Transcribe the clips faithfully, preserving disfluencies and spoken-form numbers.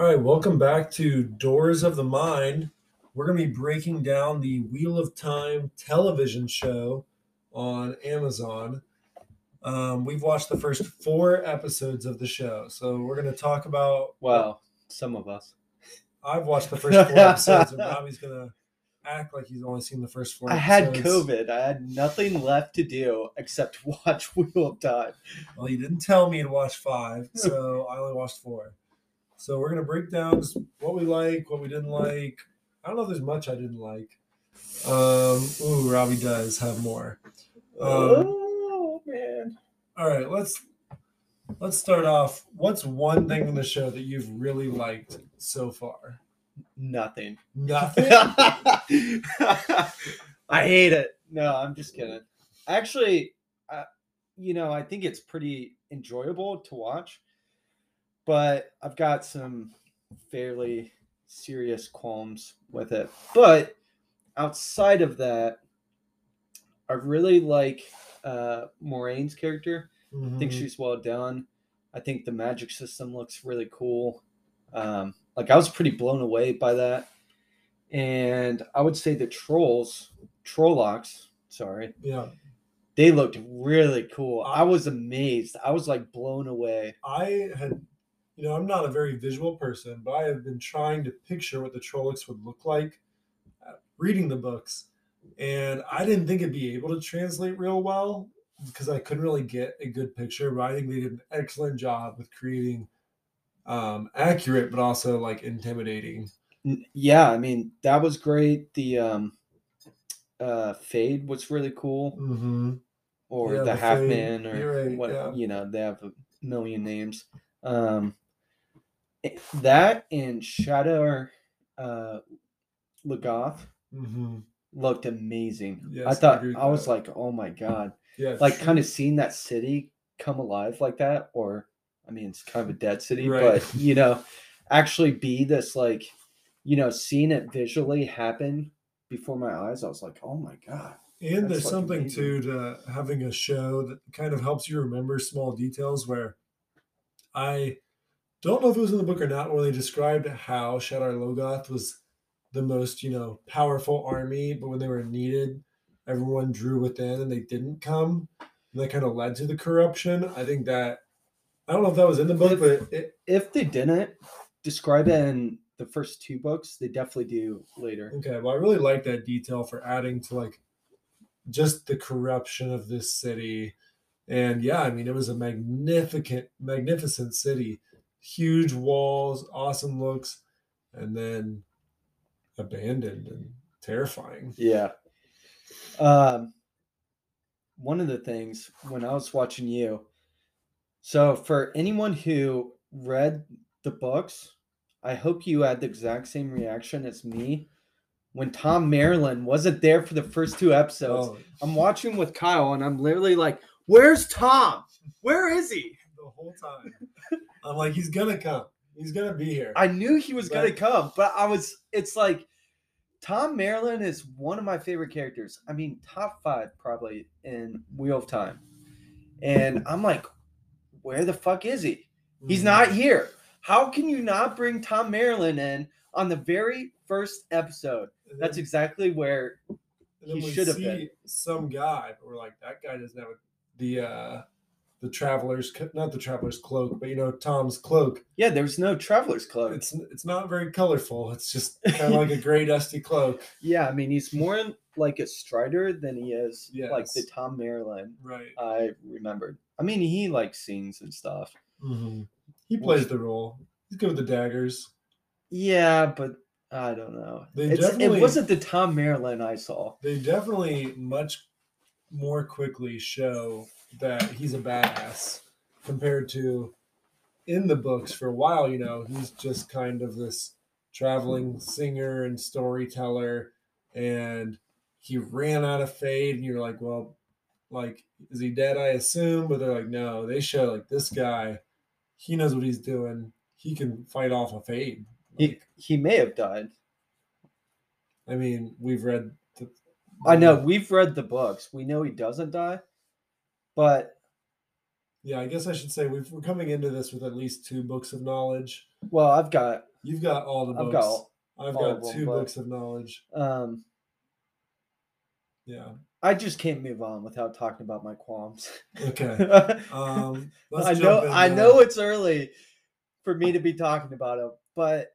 All right, welcome back to Doors of the Mind. We're going to be breaking down the Wheel of Time television show on Amazon. Um, we've watched the first four episodes of the show, so we're going to talk about... Well, some of us. I've watched the first four episodes, and Robbie's going to act like he's only seen the first four episodes. I had COVID. I had nothing left to do except watch Wheel of Time. Well, you didn't tell me to watch five, so I only watched four. So we're going to break down what we like, what we didn't like. I don't know if there's much I didn't like. Um, ooh, Robbie does have more. Um, oh, man. All right, let's let's start off. What's one thing from the show that you've really liked so far? Nothing. Nothing? I hate it. No, I'm just kidding. Actually, uh, you know, I think it's pretty enjoyable to watch. But I've got some fairly serious qualms with it. But outside of that, I really like uh, Moraine's character. Mm-hmm. I think she's well done. I think the magic system looks really cool. Um, like, I was pretty blown away by that. And I would say the trolls, Trollocs, sorry. Yeah. They looked really cool. I was amazed. I was, like, blown away. I had... You know, I'm not a very visual person, but I have been trying to picture what the Trollocs would look like reading the books. And I didn't think it'd be able to translate real well because I couldn't really get a good picture. But I think they did an excellent job with creating um, accurate, but also like intimidating. Yeah, I mean, that was great. The um, uh, Fade was really cool. Mm-hmm. Or yeah, the, the Half-Man or right, what, yeah. You know, they have a million names. Um, That and Shadar uh, Logoth mm-hmm. looked amazing. Yes, I thought I, I was that. Like, oh my god, yeah, like true. Kind of seeing that city come alive like that, or I mean, it's kind of a dead city, right. But you know, actually be this like, you know, seeing it visually happen before my eyes, I was like, oh my god. And there's something amazing. too to having a show that kind of helps you remember small details. Where I. Don't know if it was in the book or not, where they described how Shadar Logoth was the most, you know, powerful army, but when they were needed, everyone drew within and they didn't come. And that kind of led to the corruption. I think that, I don't know if that was in the book, if, but... It, if they didn't describe it in the first two books, they definitely do later. Okay, well, I really like that detail for adding to, like, just the corruption of this city. And, yeah, I mean, it was a magnificent, magnificent city. Huge walls, awesome looks, and then abandoned and terrifying. Yeah. Um, one of the things when I was watching you, so for anyone who read the books, I hope you had the exact same reaction as me when Thom Merrilin wasn't there for the first two episodes. Oh. I'm watching with Kyle, and I'm literally like, where's Thom? Where is he? The whole time. I'm like, he's gonna come. He's gonna be here. I knew he was but, gonna come, but I was. It's like Thom Merrilin is one of my favorite characters. I mean, top five probably in Wheel of Time. And I'm like, where the fuck is he? He's not here. How can you not bring Thom Merrilin in on the very first episode? Then, That's exactly where he should have been. Some guy, but we're like, that guy doesn't have the. Uh... The traveler's, not the traveler's cloak, but you know, Tom's cloak. Yeah, there's no traveler's cloak. It's it's not very colorful. It's just kind of like a gray dusty cloak. Yeah, I mean, he's more like a Strider than he is yes. like the Thom Merrilin. Right. I remembered. I mean, he like sings and stuff. Mm-hmm. He plays Which, the role. He's good with the daggers. Yeah, but I don't know. They it's, definitely, it wasn't the Thom Merrilin I saw. They definitely much more quickly show that he's a badass compared to in the books for a while. You know, he's just kind of this traveling singer and storyteller, and he ran out of Fade, and you're like, well, like, is he dead? I assume, but they're like, no, they show like this guy, he knows what he's doing, he can fight off a Fade. Like, he, he may have died. I mean, we've read the, I know we've read the books, we know he doesn't die. But yeah, I guess I should say we've, we're coming into this with at least two books of knowledge. Well, I've got You've got all the I've books. Got, I've got them, two but, books of knowledge. Um, yeah. I just can't move on without talking about my qualms. Okay. Um, let's I know I now. know it's early for me to be talking about it, but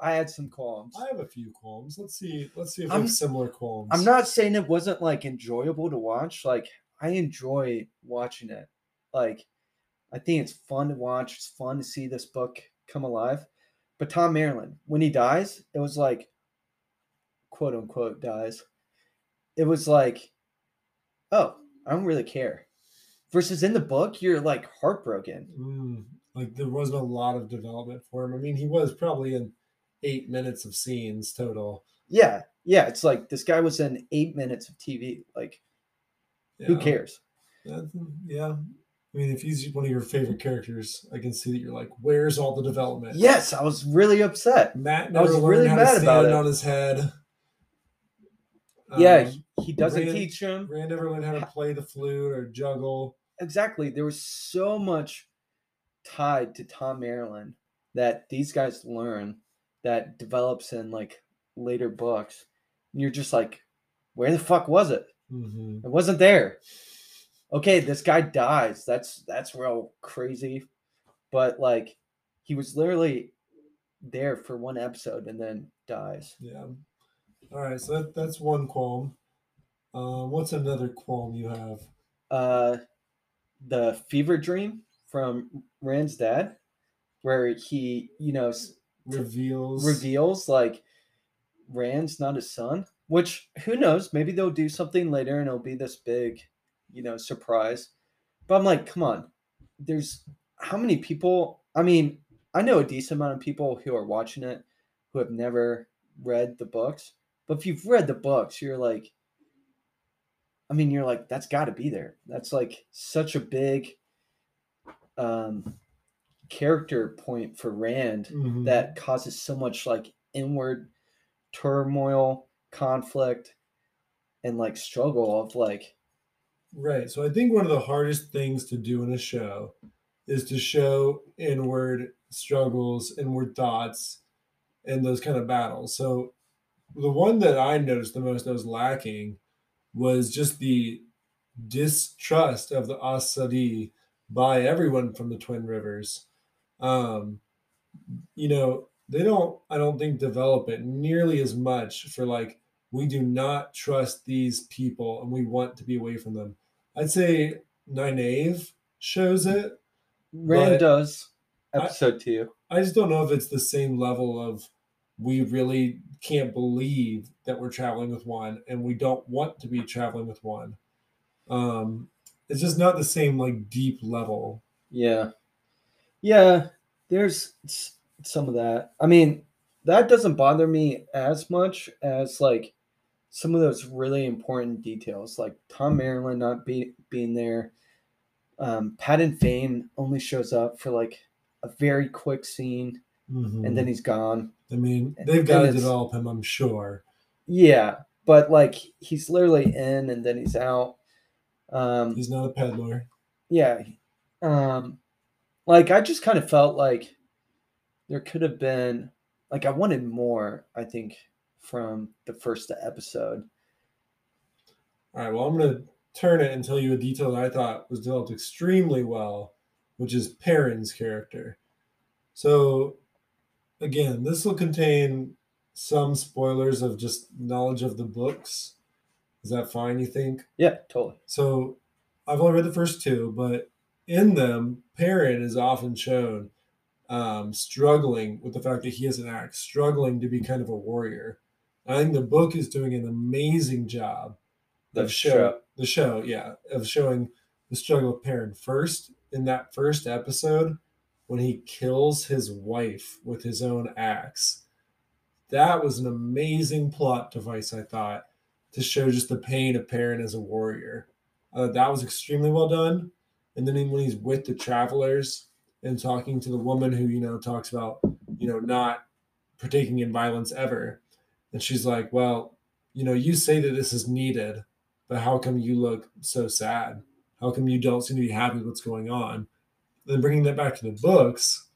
I had some qualms. I have a few qualms. Let's see. Let's see if I'm, we have similar qualms. I'm not saying it wasn't like enjoyable to watch. Like I enjoy watching it. Like I think it's fun to watch. It's fun to see this book come alive. But Thom Merrilin, when he dies, it was like, quote unquote, dies. It was like, oh, I don't really care. Versus in the book, you're like heartbroken. Mm, like there wasn't a lot of development for him. I mean, he was probably in eight minutes of scenes total. Yeah. Yeah. It's like this guy was in eight minutes of T V. Like, yeah. Who cares? That, yeah. I mean, if he's one of your favorite characters, I can see that you're like, where's all the development? Yes. I was really upset. Matt never I was really how mad to about it on his head. Yeah, um, he doesn't Rand, teach him. Rand never learned how to play the flute or juggle. Exactly. There was so much tied to Thom Merrilin that these guys learn that develops in like later books. And you're just like, where the fuck was it? Mm-hmm. It wasn't there. Okay, this guy dies. That's that's real crazy. But like he was literally there for one episode and then dies. Yeah. All right, so that, that's one qualm. Uh, what's another qualm you have? Uh, the fever dream from Rand's dad, where he, you know, reveals reveals like Rand's not his son. Which who knows? Maybe they'll do something later, and it'll be this big, you know, surprise. But I'm like, come on. There's how many people? I mean, I know a decent amount of people who are watching it who have never read the books. But if you've read the books, you're like, I mean, you're like, that's got to be there. That's like such a big um, character point for Rand mm-hmm. that causes so much like inward turmoil, conflict, and like struggle of like. Right. So I think one of the hardest things to do in a show is to show inward struggles, inward thoughts, and those kind of battles. So the one that I noticed the most I was lacking was just the distrust of the Aes Sedai by everyone from the Twin Rivers. Um, you know, they don't, I don't think, develop it nearly as much for like, we do not trust these people and we want to be away from them. I'd say Nynaeve shows it. Rand does. Episode I, two. I just don't know if it's the same level of we really can't believe that we're traveling with one and we don't want to be traveling with one. Um, it's just not the same like deep level. Yeah. Yeah. There's some of that. I mean, that doesn't bother me as much as like some of those really important details, like Thom Merrilin not be, being there. Um, Pat and Fane only shows up for like a very quick scene mm-hmm. and then he's gone. I mean, they've got to develop him, I'm sure. Yeah, but like he's literally in and then he's out. Um, he's not a peddler. Yeah. Um, like I just kind of felt like there could have been, like I wanted more, I think, from the first episode. All right, well, I'm going to turn it and tell you a detail that I thought was developed extremely well, which is Perrin's character. So, again, this will contain some spoilers of just knowledge of the books. Is that fine, you think? Yeah, totally. So, I've only read the first two, but in them, Perrin is often shown um, struggling with the fact that he has an axe, struggling to be kind of a warrior. I think the book is doing an amazing job the of show, show. The show, yeah, of showing the struggle of Perrin first. In that first episode, when he kills his wife with his own axe, that was an amazing plot device, I thought, to show just the pain of Perrin as a warrior. Uh, that was extremely well done. And then when he's with the travelers and talking to the woman who, you know, talks about, you know, not partaking in violence ever. And she's like, well, you know, you say that this is needed, but how come you look so sad? How come you don't seem to be happy with what's going on? Then bringing that back to the books,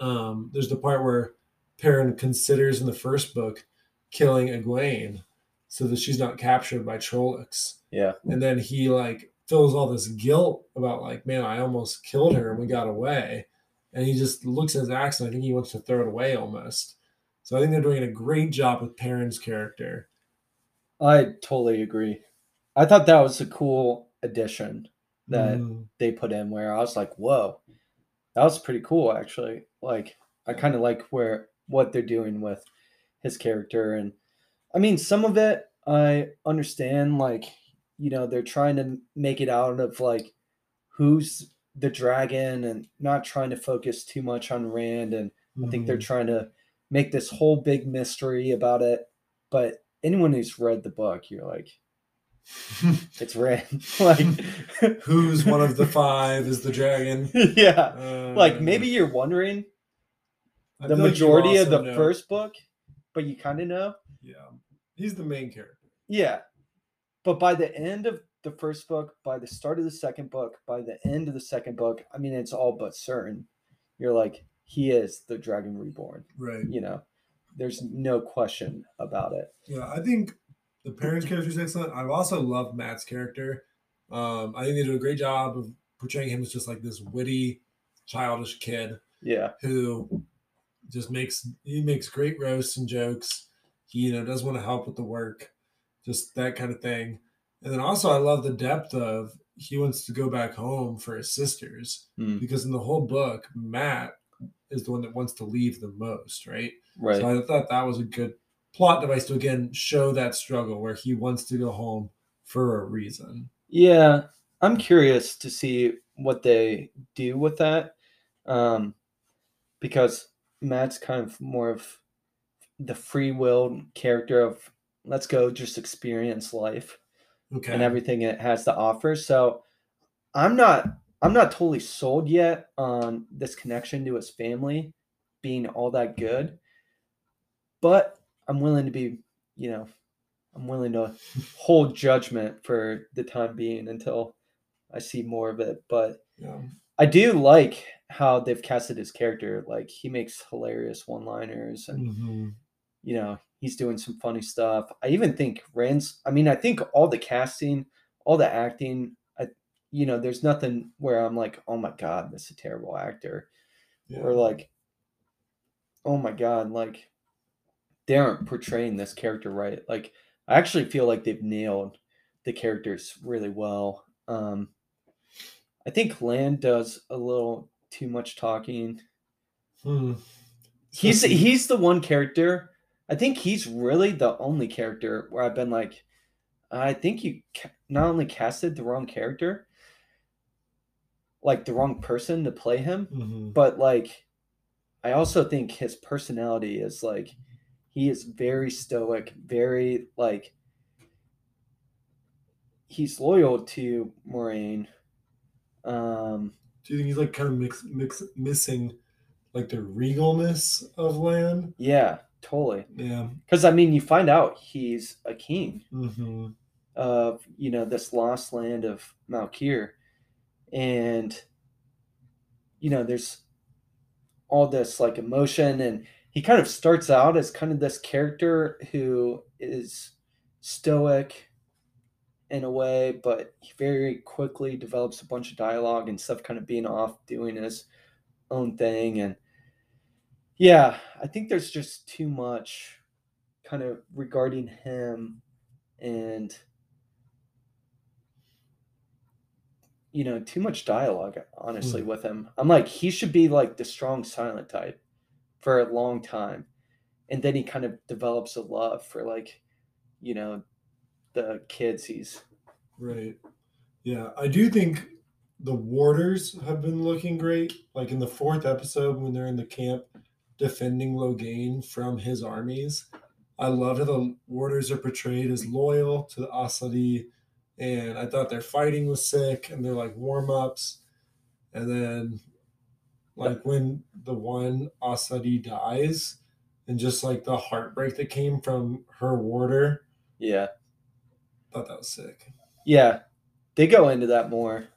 um, there's the part where Perrin considers in the first book killing Egwene so that she's not captured by Trollocs. Yeah. And then he like feels all this guilt about like, man, I almost killed her and we got away. And he just looks at his axe and I think he wants to throw it away almost. So I think they're doing a great job with Perrin's character. I totally agree. I thought that was a cool addition that mm. they put in where I was like, whoa, that was pretty cool actually. Like I kind of like where what they're doing with his character. And I mean, some of it I understand, like, you know, they're trying to make it out of like who's the dragon and not trying to focus too much on Rand. And mm-hmm. I think they're trying to make this whole big mystery about it. But anyone who's read the book, you're like, it's Rand. Like, who's one of the five is the dragon? Yeah. Uh, like maybe you're wondering I the majority of the know. first book, but you kind of know. Yeah. He's the main character. Yeah. But by the end of the first book, by the start of the second book, by the end of the second book, I mean, it's all but certain. You're like, he is the Dragon Reborn. Right. You know, there's no question about it. Yeah, I think the parents' character is excellent. I also love Matt's character. Um, I think they do a great job of portraying him as just like this witty, childish kid. Yeah. Who just makes, he makes great roasts and jokes. He, you know, does want to help with the work. Just that kind of thing. And then also I love the depth of he wants to go back home for his sisters mm. because in the whole book, Matt is the one that wants to leave the most, right? Right. So I thought that was a good plot device to, again, show that struggle where he wants to go home for a reason. Yeah. I'm curious to see what they do with that um, because Matt's kind of more of the free-willed character of let's go just experience life okay. and everything it has to offer. So I'm not, I'm not totally sold yet on this connection to his family being all that good, but I'm willing to be, you know, I'm willing to hold judgment for the time being until I see more of it. But yeah. I do like how they've casted his character. Like he makes hilarious one-liners and, mm-hmm. you know, he's doing some funny stuff. I even think Rand's, I mean, I think all the casting, all the acting, I, you know, there's nothing where I'm like, oh my God, this is a terrible actor. Yeah. Or like, oh my God, like they aren't portraying this character right. Like I actually feel like they've nailed the characters really well. Um, I think Lan does a little too much talking. Hmm. He's, he's the one character I think he's really the only character where I've been like, I think you ca- not only casted the wrong character, like the wrong person to play him, mm-hmm. but like, I also think his personality is like, he is very stoic, very like, he's loyal to Moraine. Um, Do you think he's like kind of mix, mix, missing like the regalness of Lan? Yeah. Totally. Yeah. Because, I mean, you find out he's a king mm-hmm. of, you know, this lost land of Malkir. And, you know, there's all this, like, emotion. And he kind of starts out as kind of this character who is stoic in a way, but he very quickly develops a bunch of dialogue and stuff, kind of being off doing his own thing. And yeah, I think there's just too much kind of regarding him and, you know, too much dialogue, honestly, mm. with him. I'm like, he should be like the strong silent type for a long time. And then he kind of develops a love for like, you know, the kids he's. Right. Yeah, I do think the warders have been looking great. Like in the fourth episode when they're in the camp defending Logain from his armies. I love how the warders are portrayed as loyal to the Aes Sedai, and I thought their fighting was sick, and they're like warm-ups, and then like when the one Aes Sedai dies, and just like the heartbreak that came from her warder. Yeah. I thought that was sick. Yeah. They go into that more.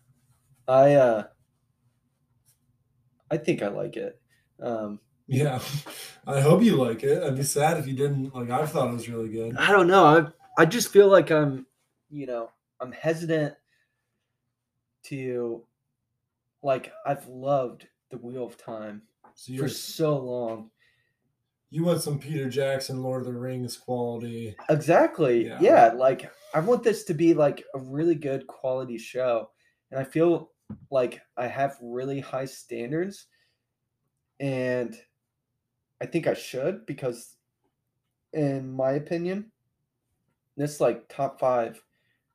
I, uh, I think I like it. Um, Yeah, I hope you like it. I'd be sad if you didn't. Like, I thought it was really good. I don't know. I I just feel like I'm, you know, I'm hesitant to, like, I've loved The Wheel of Time so for so long. You want some Peter Jackson, Lord of the Rings quality. Exactly. Yeah. yeah. Like, I want this to be, like, a really good quality show. And I feel like I have really high standards. And I think I should, because, in my opinion, this, like, top five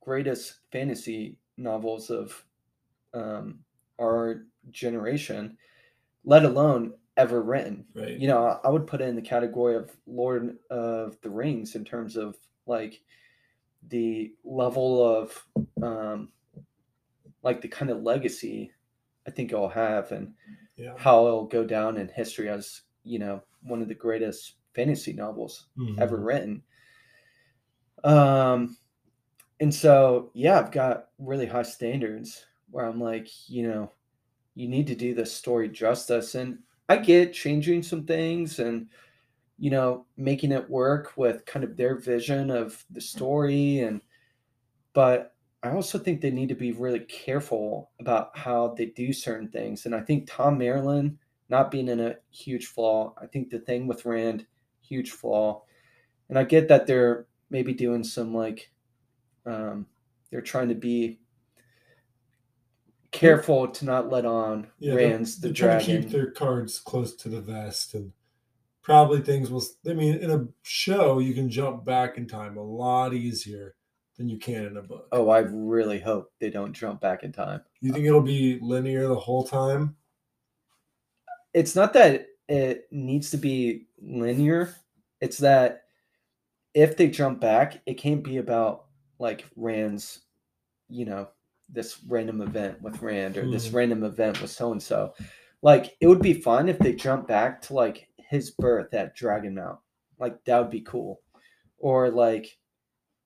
greatest fantasy novels of um, our generation, let alone ever written. Right. You know, I would put it in the category of Lord of the Rings in terms of, like, the level of, um, like, the kind of legacy I think it'll have, and yeah. how it'll go down in history as, you know, one of the greatest fantasy novels mm-hmm. ever written. Um, and so, yeah, I've got really high standards where I'm like, you know, you need to do this story justice. And I get changing some things and, you know, making it work with kind of their vision of the story. And, but I also think they need to be really careful about how they do certain things. And I think Thom Merrilin not being in a huge flaw. I think the thing with Rand, huge flaw. And I get that they're maybe doing some, like, um, they're trying to be careful to not let on yeah, Rand's the dragon. They're trying to keep their cards close to the vest, and probably things will. I mean, in a show, you can jump back in time a lot easier than you can in a book. Oh, I really hope they don't jump back in time. You think it'll be linear the whole time? It's not that it needs to be linear. It's that if they jump back, it can't be about, like, Rand's, you know, this random event with Rand or this random event with so-and-so. Like, it would be fun if they jumped back to, like, his birth at Dragonmount. Like, that would be cool. Or, like,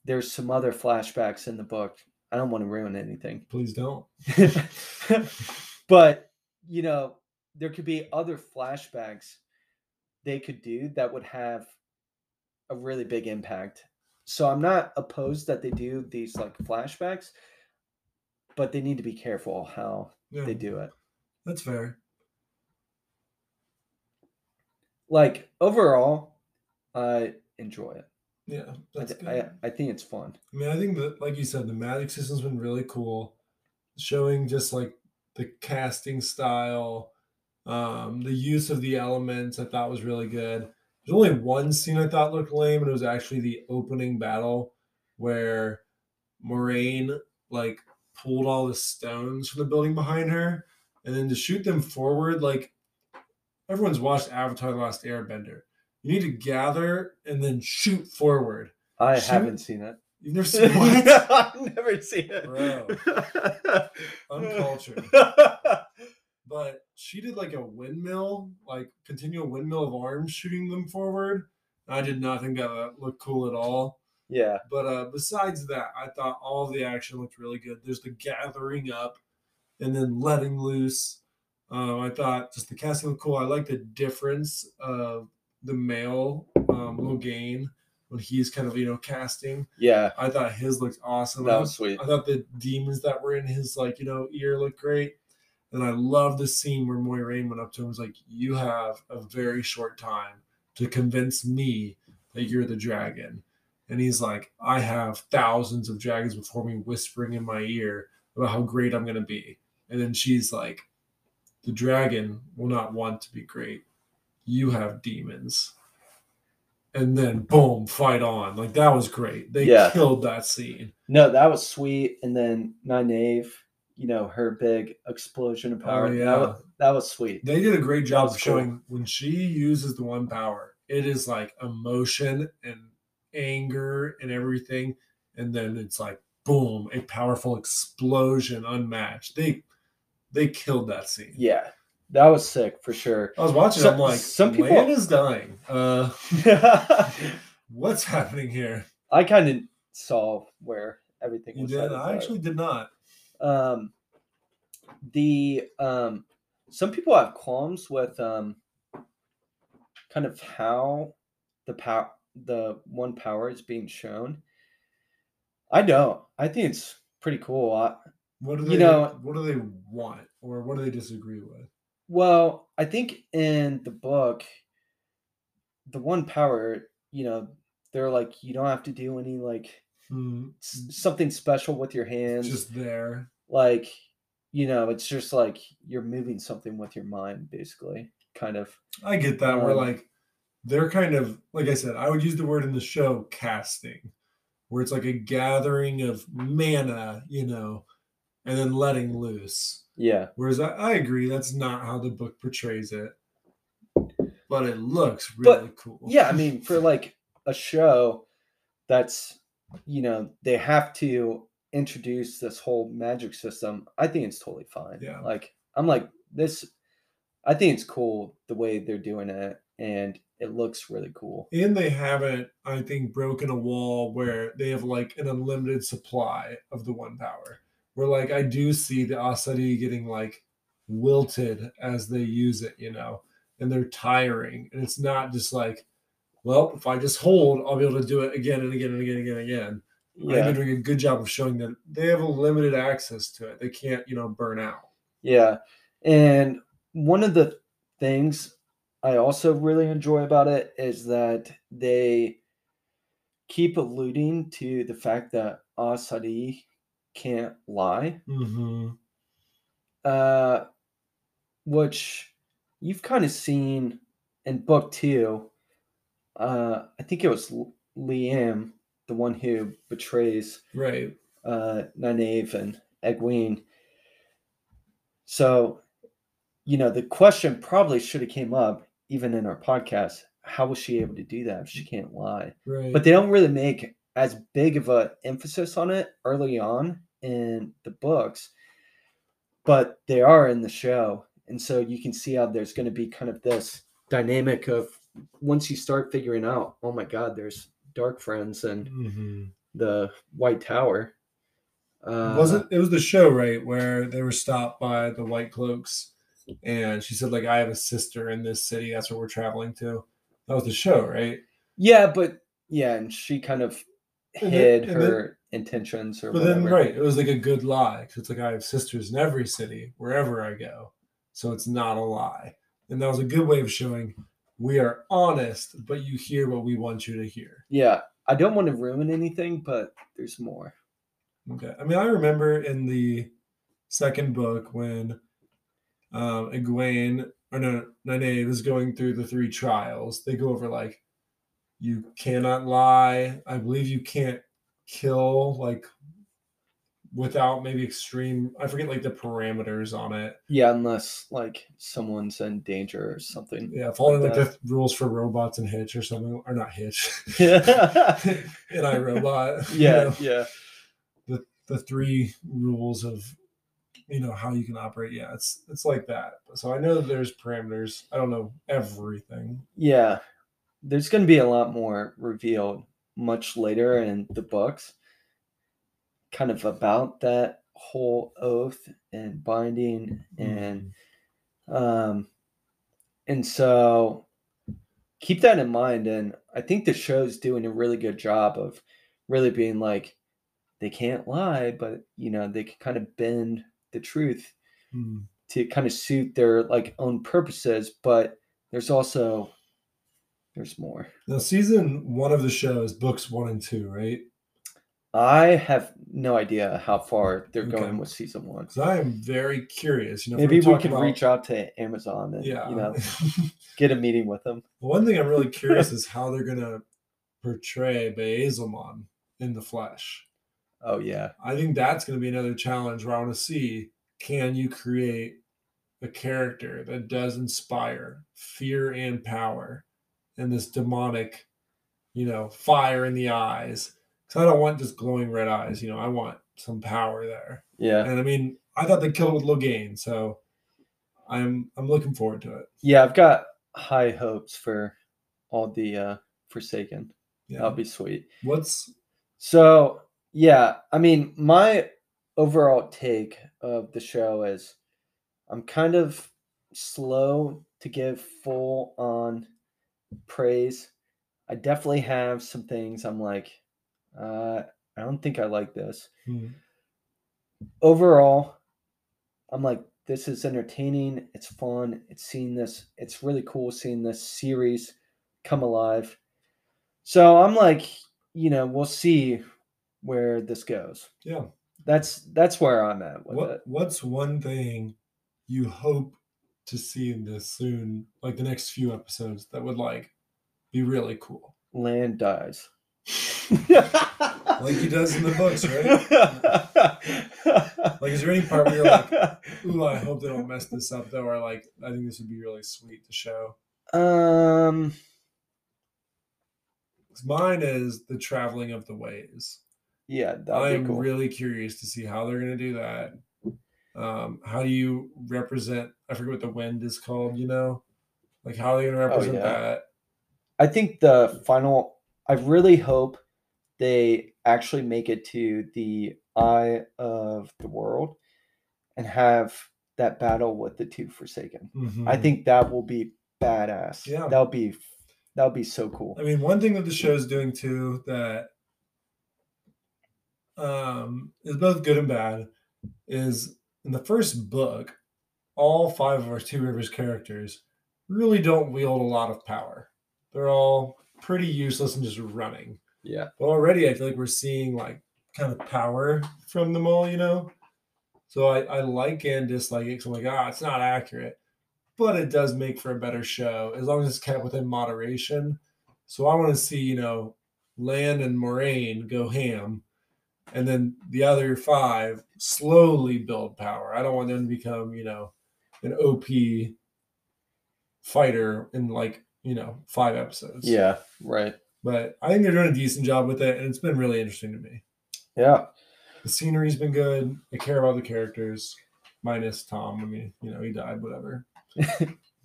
there's some other flashbacks in the book. I don't want to ruin anything. Please don't. But, you know, there could be other flashbacks they could do that would have a really big impact. So I'm not opposed that they do these, like, flashbacks, but they need to be careful how yeah, they do it. That's fair. Like, overall, I enjoy it. Yeah, that's I, good. I, I think it's fun. I mean, I think that, like you said, the magic system's been really cool, showing just, like, the casting style, um, the use of the elements. I thought was really good. There's only one scene I thought looked lame, and it was actually the opening battle where Moraine, like, pulled all the stones from the building behind her, and then to shoot them forward, like, everyone's watched Avatar The Last Airbender. You need to gather and then shoot forward. I shoot. haven't seen it. You've never seen it? I've never seen it. Bro. Uncultured. But she did, like, a windmill, like, continual windmill of arms shooting them forward. I did not think that looked cool at all. Yeah. But uh, besides that, I thought all the action looked really good. There's the gathering up and then letting loose. Um, I thought just the casting looked cool. I like the difference of the male, um, Logain, when he's kind of, you know, casting. Yeah. I thought his looked awesome. That was sweet. I thought the demons that were in his, like, you know, ear looked great. And I love the scene where Moiraine went up to him and was like, you have a very short time to convince me that you're the dragon. And he's like, I have thousands of dragons before me whispering in my ear about how great I'm going to be. And then she's like, the dragon will not want to be great. You have demons. And then, boom, fight on. Like, that was great. They yeah. killed that scene. No, that was sweet. And then Nynaeve, you know, her big explosion of power. Oh, yeah. That was, that was sweet. They did a great job of showing cool. when she uses the one power, it is like emotion and anger and everything, and then it's like, boom, a powerful explosion, unmatched. They they killed that scene. Yeah, that was sick for sure. I was watching, so, I'm like, some people Lan is dying, uh what's happening here? I kind of saw where everything you was did I actually did not um the um some people have qualms with um kind of how the power, the one power is being shown. I don't. I think it's pretty cool. I, what do they? You know, what do they want, or what do they disagree with? Well, I think in the book, the one power, you know, they're like, you don't have to do any like mm. s- something special with your hands. Just there. Like, you know, it's just like you're moving something with your mind, basically. Kind of. I get that. Um, where like they're kind of, like I said, I would use the word in the show casting, where it's like a gathering of mana, you know, and then letting loose. Yeah. Whereas I, I agree, that's not how the book portrays it, but it looks really but, cool. Yeah, I mean, for like a show that's, you know, they have to introduce this whole magic system, I think it's totally fine. Yeah. Like, I'm like, this, I think it's cool the way they're doing it, and it looks really cool. And they haven't, I think, broken a wall where they have like an unlimited supply of the one power. Where, like, I do see the Aes Sedai getting, like, wilted as they use it, you know, and they're tiring. And it's not just like, well, if I just hold, I'll be able to do it again and again and again and again and again. Yeah. They've been doing a good job of showing that they have a limited access to it. They can't, you know, burn out. Yeah. And one of the things I also really enjoy about it is that they keep alluding to the fact that Aes Sedai can't lie, mm-hmm. uh, which you've kind of seen in book two. Uh, I think it was L- Liam, the one who betrays right uh, Nynaeve and Egwene. So, you know, the question probably should have came up even in our podcast: how was she able to do that if she can't lie? Right. But they don't really make as big of an emphasis on it early on in the books, but they are in the show. And so you can see how there's going to be kind of this dynamic of, once you start figuring out, oh my God, there's dark friends and mm-hmm. the White Tower. Uh, Wasn't it was the show, right, where they were stopped by the White Cloaks, and she said, like, I have a sister in this city. That's where we're traveling to. That was the show, right? Yeah, but yeah, and she kind of hid and then, and her then, intentions or but whatever. Then right, it was like a good lie, because it's like, I have sisters in every city wherever I go, so it's not a lie. And that was a good way of showing, we are honest, but you hear what we want you to hear. Yeah, I don't want to ruin anything, but there's more. Okay. I mean, I remember in the second book when um Egwene or no Nynaeve is going through the three trials, they go over like, you cannot lie. I believe you can't kill, like, without maybe extreme, I forget, like, the parameters on it. Yeah, unless, like, someone's in danger or something. Yeah, following, like, like the rules for robots and Hitch or something. Or not Hitch. Yeah. And I, Robot. Yeah, you know, yeah. The the three rules of, you know, how you can operate. Yeah, it's it's like that. So I know that there's parameters. I don't know everything. Yeah. There's going to be a lot more revealed much later in the books, kind of about that whole oath and binding. And, um, and so keep that in mind. And I think the show's doing a really good job of really being like, they can't lie, but, you know, they can kind of bend the truth mm. to kind of suit their, like, own purposes. But there's also, there's more. Now, season one of the show is books one and two, right? I have no idea how far they're okay. going with season one. Because I am very curious. You know, maybe we can about... reach out to Amazon and yeah. you know, get a meeting with them. One thing I'm really curious is how they're going to portray Beelzemon in the flesh. Oh, yeah. I think that's going to be another challenge where I want to see, can you create a character that does inspire fear and power? And this demonic, you know, fire in the eyes. Because I don't want just glowing red eyes. You know, I want some power there. Yeah. And I mean, I thought they killed it with Logain, so I'm I'm looking forward to it. Yeah, I've got high hopes for all the uh, Forsaken. Yeah. That'll be sweet. What's so? Yeah, I mean, my overall take of the show is, I'm kind of slow to give full on praise. I definitely have some things I'm like, uh, I don't think I like this. Mm. Overall, I'm like, this is entertaining. It's fun. It's seeing this. It's really cool seeing this series come alive. So I'm like, you know, we'll see where this goes. Yeah. That's that's where I'm at with what, it. What's one thing you hope to see in this soon, like the next few episodes, that would like be really cool? Lan dies. Like he does in the books, right? Like, is there any part where you're like, ooh, I hope they don't mess this up though, or like, I think this would be really sweet to show? Um, mine is the traveling of the ways. Yeah, I'm cool. really curious to see how they're going to do that. Um, how do you represent? I forget what the wind is called. You know, like how are they going to represent oh, yeah. that? I think the final. I really hope they actually make it to the Eye of the World and have that battle with the two Forsaken. Mm-hmm. I think that will be badass. Yeah, that'll be that'll be so cool. I mean, one thing that the show is doing too that. Um, is both good and bad, is in the first book, all five of our Two Rivers characters really don't wield a lot of power. They're all pretty useless and just running. Yeah. But already I feel like we're seeing like kind of power from them all, you know? So I, I like and dislike it because I'm like, ah, it's not accurate. But it does make for a better show as long as it's kept within moderation. So I want to see, you know, Lan and Moraine go ham. And then the other five slowly build power. I don't want them to become, you know, an O P fighter in like, you know, five episodes. Yeah, right. But I think they're doing a decent job with it, and it's been really interesting to me. Yeah. The scenery's been good. I care about the characters, minus Thom. I mean, you know, he died, whatever.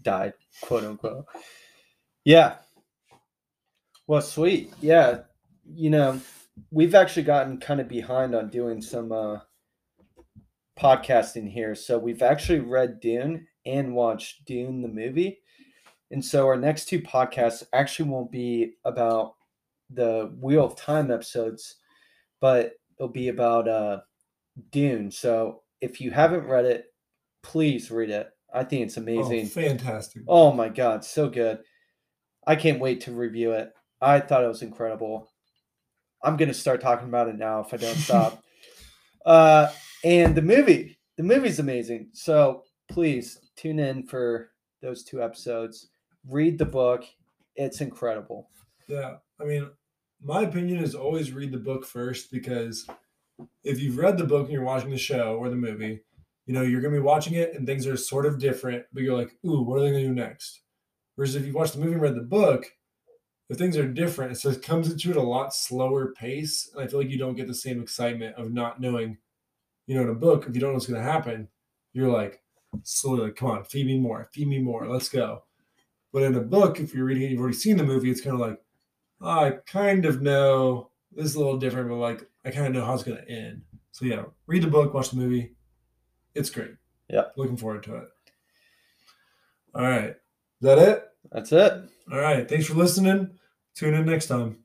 Died, quote unquote. Yeah. Well, sweet. Yeah. You know... We've actually gotten kind of behind on doing some uh, podcasting here. So we've actually read Dune and watched Dune the movie. And so our next two podcasts actually won't be about the Wheel of Time episodes, but it'll be about uh, Dune. So if you haven't read it, please read it. I think it's amazing. Oh, fantastic. Oh, my God. So good. I can't wait to review it. I thought it was incredible. I'm going to start talking about it now if I don't stop. uh, and the movie. The movie's amazing. So please tune in for those two episodes. Read the book. It's incredible. Yeah. I mean, my opinion is always read the book first, because if you've read the book and you're watching the show or the movie, you know, you're going to be watching it and things are sort of different, but you're like, ooh, what are they going to do next? Whereas if you watch the movie and read the book, if things are different, so it comes at you at a lot slower pace, and I feel like you don't get the same excitement of not knowing, you know, in a book, if you don't know what's going to happen, you're like, slowly, like, come on, feed me more, feed me more, let's go. But in a book, if you're reading it, you've already seen the movie, it's kind of like, oh, I kind of know, this is a little different, but like, I kind of know how it's going to end. So yeah, read the book, watch the movie. It's great. Yeah. Looking forward to it. All right. Is that it? That's it. All right. Thanks for listening. Tune in next time.